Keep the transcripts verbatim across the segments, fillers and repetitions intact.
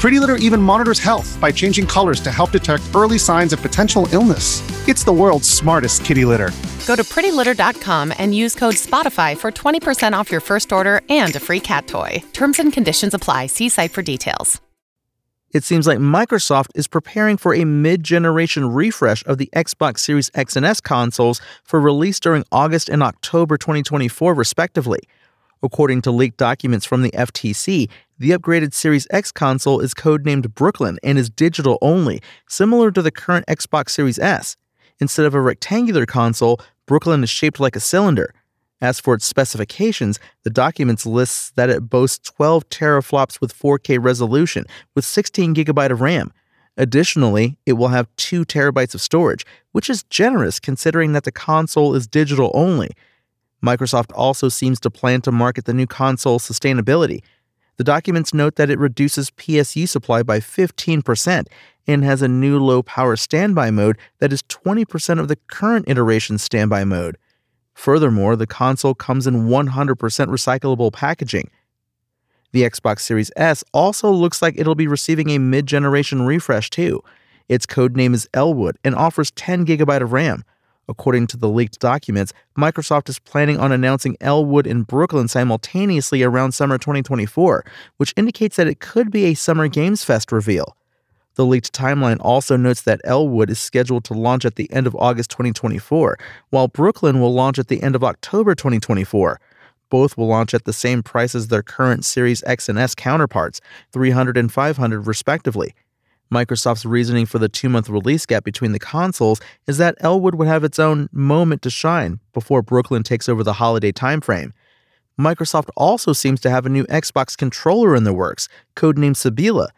Pretty Litter even monitors health by changing colors to help detect early signs of potential illness. It's the world's smartest kitty litter. Go to pretty litter dot com and use code SPOTIFY for twenty percent off your first order and a free cat toy. Terms and conditions apply. See site for details. It seems like Microsoft is preparing for a mid-generation refresh of the Xbox Series X and S consoles for release during August and October twenty twenty-four, respectively. According to leaked documents from the F T C, the upgraded Series X console is codenamed Brooklyn and is digital only, similar to the current Xbox Series S. Instead of a rectangular console, Brooklyn is shaped like a cylinder. As for its specifications, the documents lists that it boasts twelve teraflops with four K resolution, with sixteen gigabytes of RAM. Additionally, it will have two terabytes of storage, which is generous considering that the console is digital only. Microsoft also seems to plan to market the new console's sustainability. The documents note that it reduces P S U supply by fifteen percent and has a new low-power standby mode that is twenty percent of the current iteration's standby mode. Furthermore, the console comes in one hundred percent recyclable packaging. The Xbox Series S also looks like it'll be receiving a mid-generation refresh too. Its codename is Elwood and offers ten gigabytes of RAM. According to the leaked documents, Microsoft is planning on announcing Elwood and Brooklyn simultaneously around summer twenty twenty-four, which indicates that it could be a Summer Games Fest reveal. The leaked timeline also notes that Elwood is scheduled to launch at the end of August twenty twenty-four, while Brooklyn will launch at the end of October twenty twenty-four. Both will launch at the same price as their current Series X and S counterparts, three hundred dollars and five hundred dollars respectively. Microsoft's reasoning for the two-month release gap between the consoles is that Elwood would have its own moment to shine before Brooklyn takes over the holiday timeframe. Microsoft also seems to have a new Xbox controller in the works, codenamed Sibylla.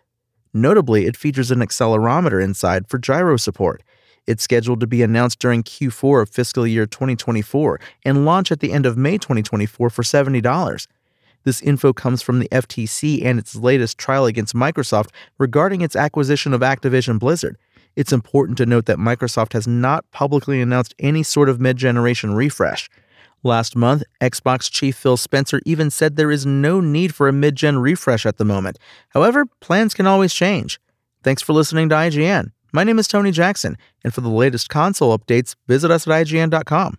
Notably, it features an accelerometer inside for gyro support. It's scheduled to be announced during Q four of fiscal year twenty twenty-four and launch at the end of May twenty twenty-four for seventy dollars. This info comes from the F T C and its latest trial against Microsoft regarding its acquisition of Activision Blizzard. It's important to note that Microsoft has not publicly announced any sort of mid-generation refresh. Last month, Xbox chief Phil Spencer even said there is no need for a mid-gen refresh at the moment. However, plans can always change. Thanks for listening to I G N. My name is Tony Jackson, and for the latest console updates, visit us at I G N dot com.